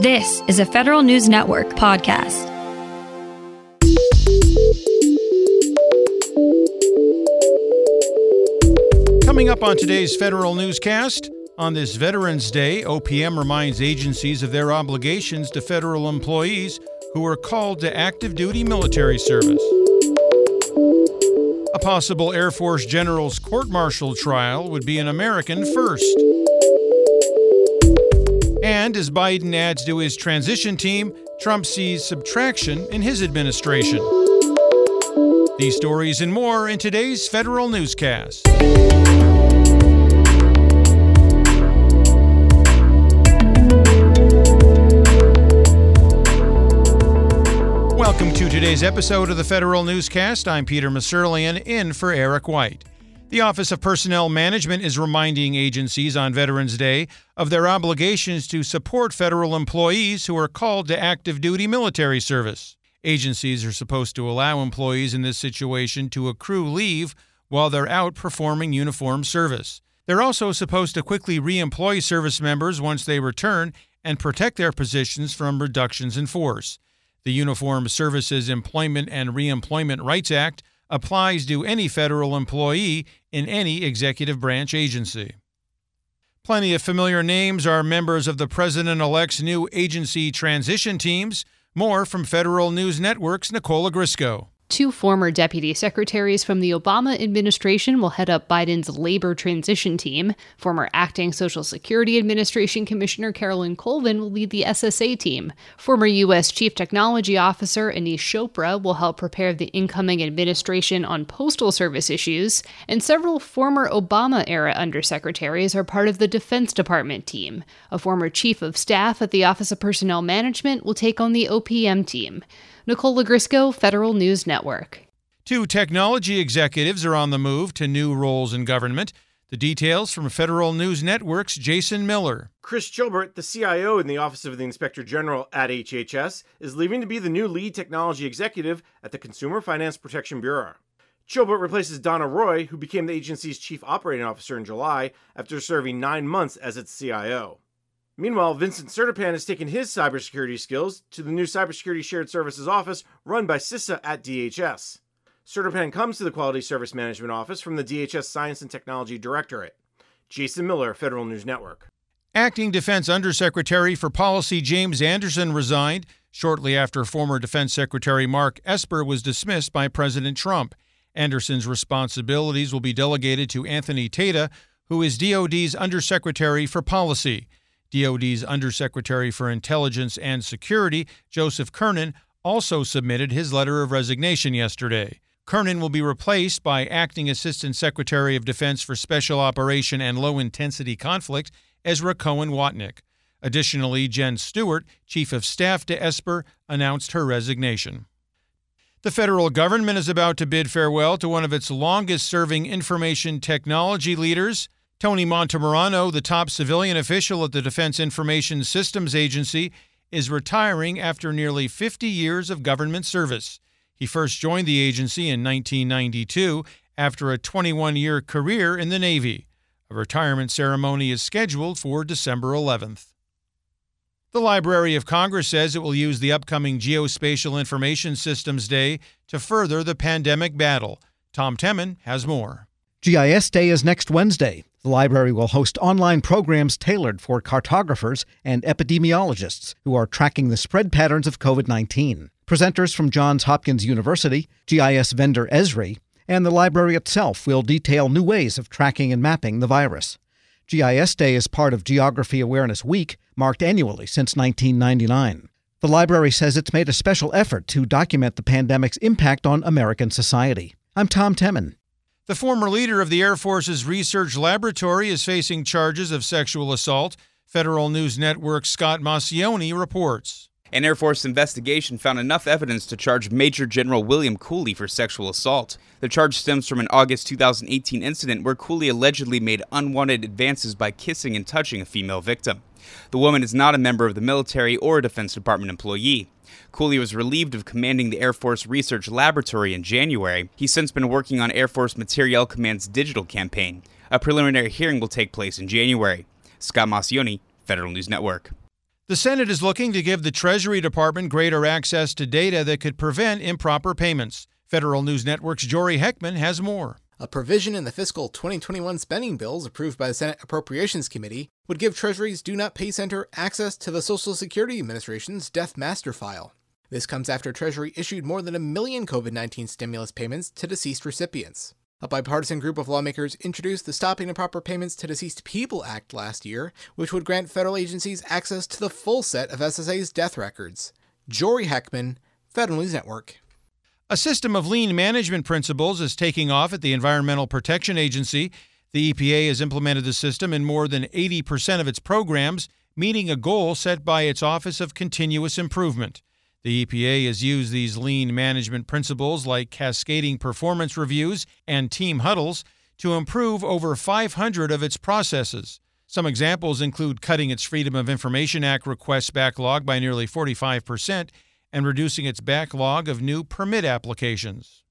This is a Federal News Network podcast. Coming up on today's Federal Newscast, on this Veterans Day, OPM reminds agencies of their obligations to federal employees who are called to active duty military service. A possible Air Force general's court-martial trial would be an American first. And as Biden adds to his transition team, Trump sees subtraction in his administration. These stories and more in today's Federal Newscast. Welcome to today's episode of the Federal Newscast. I'm Peter Maserlian, in for Eric White. The Office of Personnel Management is reminding agencies on Veterans Day of their obligations to support federal employees who are called to active duty military service. Agencies are supposed to allow employees in this situation to accrue leave while they're out performing uniformed service. They're also supposed to quickly re-employ service members once they return and protect their positions from reductions in force. The Uniformed Services Employment and Reemployment Rights Act applies to any federal employee in any executive branch agency. Plenty of familiar names are members of the president-elect's new agency transition teams. More from Federal News Network's Nicole Ogrysko. Two former deputy secretaries from the Obama administration will head up Biden's labor transition team. Former acting Social Security Administration Commissioner Carolyn Colvin will lead the SSA team. Former U.S. Chief Technology Officer Anish Chopra will help prepare the incoming administration on postal service issues. And several former Obama-era undersecretaries are part of the Defense Department team. A former chief of staff at the Office of Personnel Management will take on the OPM team. Nicole LaGrisco, Federal News Network. Two technology executives are on the move to new roles in government. The details from Federal News Network's Jason Miller. Chris Chilbert, the CIO in the Office of the Inspector General at HHS, is leaving to be the new lead technology executive at the Consumer Finance Protection Bureau. Chilbert replaces Donna Roy, who became the agency's chief operating officer in July after serving 9 months as its CIO. Meanwhile, Vincent Sertipan has taken his cybersecurity skills to the new Cybersecurity Shared Services Office run by CISA at DHS. Sertipan comes to the Quality Service Management Office from the DHS Science and Technology Directorate. Jason Miller, Federal News Network. Acting Defense Undersecretary for Policy James Anderson resigned shortly after former Defense Secretary Mark Esper was dismissed by President Trump. Anderson's responsibilities will be delegated to Anthony Tata, who is DOD's Undersecretary for Policy. DOD's Undersecretary for Intelligence and Security, Joseph Kernan, also submitted his letter of resignation yesterday. Kernan will be replaced by Acting Assistant Secretary of Defense for Special Operation and Low Intensity Conflict, Ezra Cohen-Watnick. Additionally, Jen Stewart, Chief of Staff to Esper, announced her resignation. The federal government is about to bid farewell to one of its longest-serving information technology leaders. Tony Montemorano, the top civilian official at the Defense Information Systems Agency, is retiring after nearly 50 years of government service. He first joined the agency in 1992 after a 21-year career in the Navy. A retirement ceremony is scheduled for December 11th. The Library of Congress says it will use the upcoming Geospatial Information Systems Day to further the pandemic battle. Tom Temin has more. GIS Day is next Wednesday. The library will host online programs tailored for cartographers and epidemiologists who are tracking the spread patterns of COVID-19. Presenters from Johns Hopkins University, GIS vendor Esri, and the library itself will detail new ways of tracking and mapping the virus. GIS Day is part of Geography Awareness Week, marked annually since 1999. The library says it's made a special effort to document the pandemic's impact on American society. I'm Tom Temin. The former leader of the Air Force's Research Laboratory is facing charges of sexual assault. Federal News Network's Scott Maucione reports. An Air Force investigation found enough evidence to charge Major General William Cooley for sexual assault. The charge stems from an August 2018 incident where Cooley allegedly made unwanted advances by kissing and touching a female victim. The woman is not a member of the military or a Defense Department employee. Cooley was relieved of commanding the Air Force Research Laboratory in January. He's since been working on Air Force Materiel Command's digital campaign. A preliminary hearing will take place in January. Scott Maucione, Federal News Network. The Senate is looking to give the Treasury Department greater access to data that could prevent improper payments. Federal News Network's Jory Heckman has more. A provision in the fiscal 2021 spending bills approved by the Senate Appropriations Committee would give Treasury's Do Not Pay Center access to the Social Security Administration's Death Master File. This comes after Treasury issued more than 1 million COVID-19 stimulus payments to deceased recipients. A bipartisan group of lawmakers introduced the Stopping Improper Payments to Deceased People Act last year, which would grant federal agencies access to the full set of SSA's death records. Jory Heckman, Federal News Network. A system of lean management principles is taking off at the Environmental Protection Agency. The EPA has implemented the system in more than 80% of its programs, meeting a goal set by its Office of Continuous Improvement. The EPA has used these lean management principles like cascading performance reviews and team huddles to improve over 500 of its processes. Some examples include cutting its Freedom of Information Act request backlog by nearly 45% and reducing its backlog of new permit applications.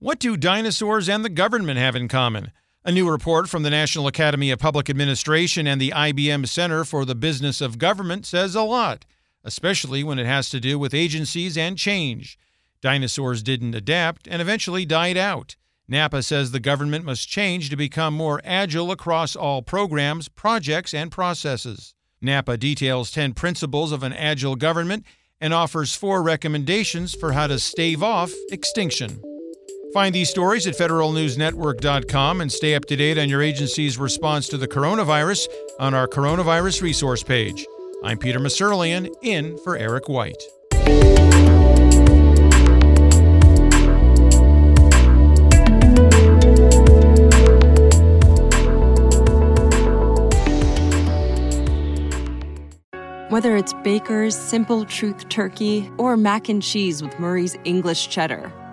What do dinosaurs and the government have in common? A new report from the National Academy of Public Administration and the IBM Center for the Business of Government says a lot, especially when it has to do with agencies and change. Dinosaurs didn't adapt and eventually died out. NAPA says the government must change to become more agile across all programs, projects, and processes. NAPA details 10 principles of an agile government and offers 4 recommendations for how to stave off extinction. Find these stories at federalnewsnetwork.com and stay up to date on your agency's response to the coronavirus on our Coronavirus Resource page. I'm Peter Maserlian, in for Eric White. Whether it's Baker's Simple Truth Turkey or mac and cheese with Murray's English Cheddar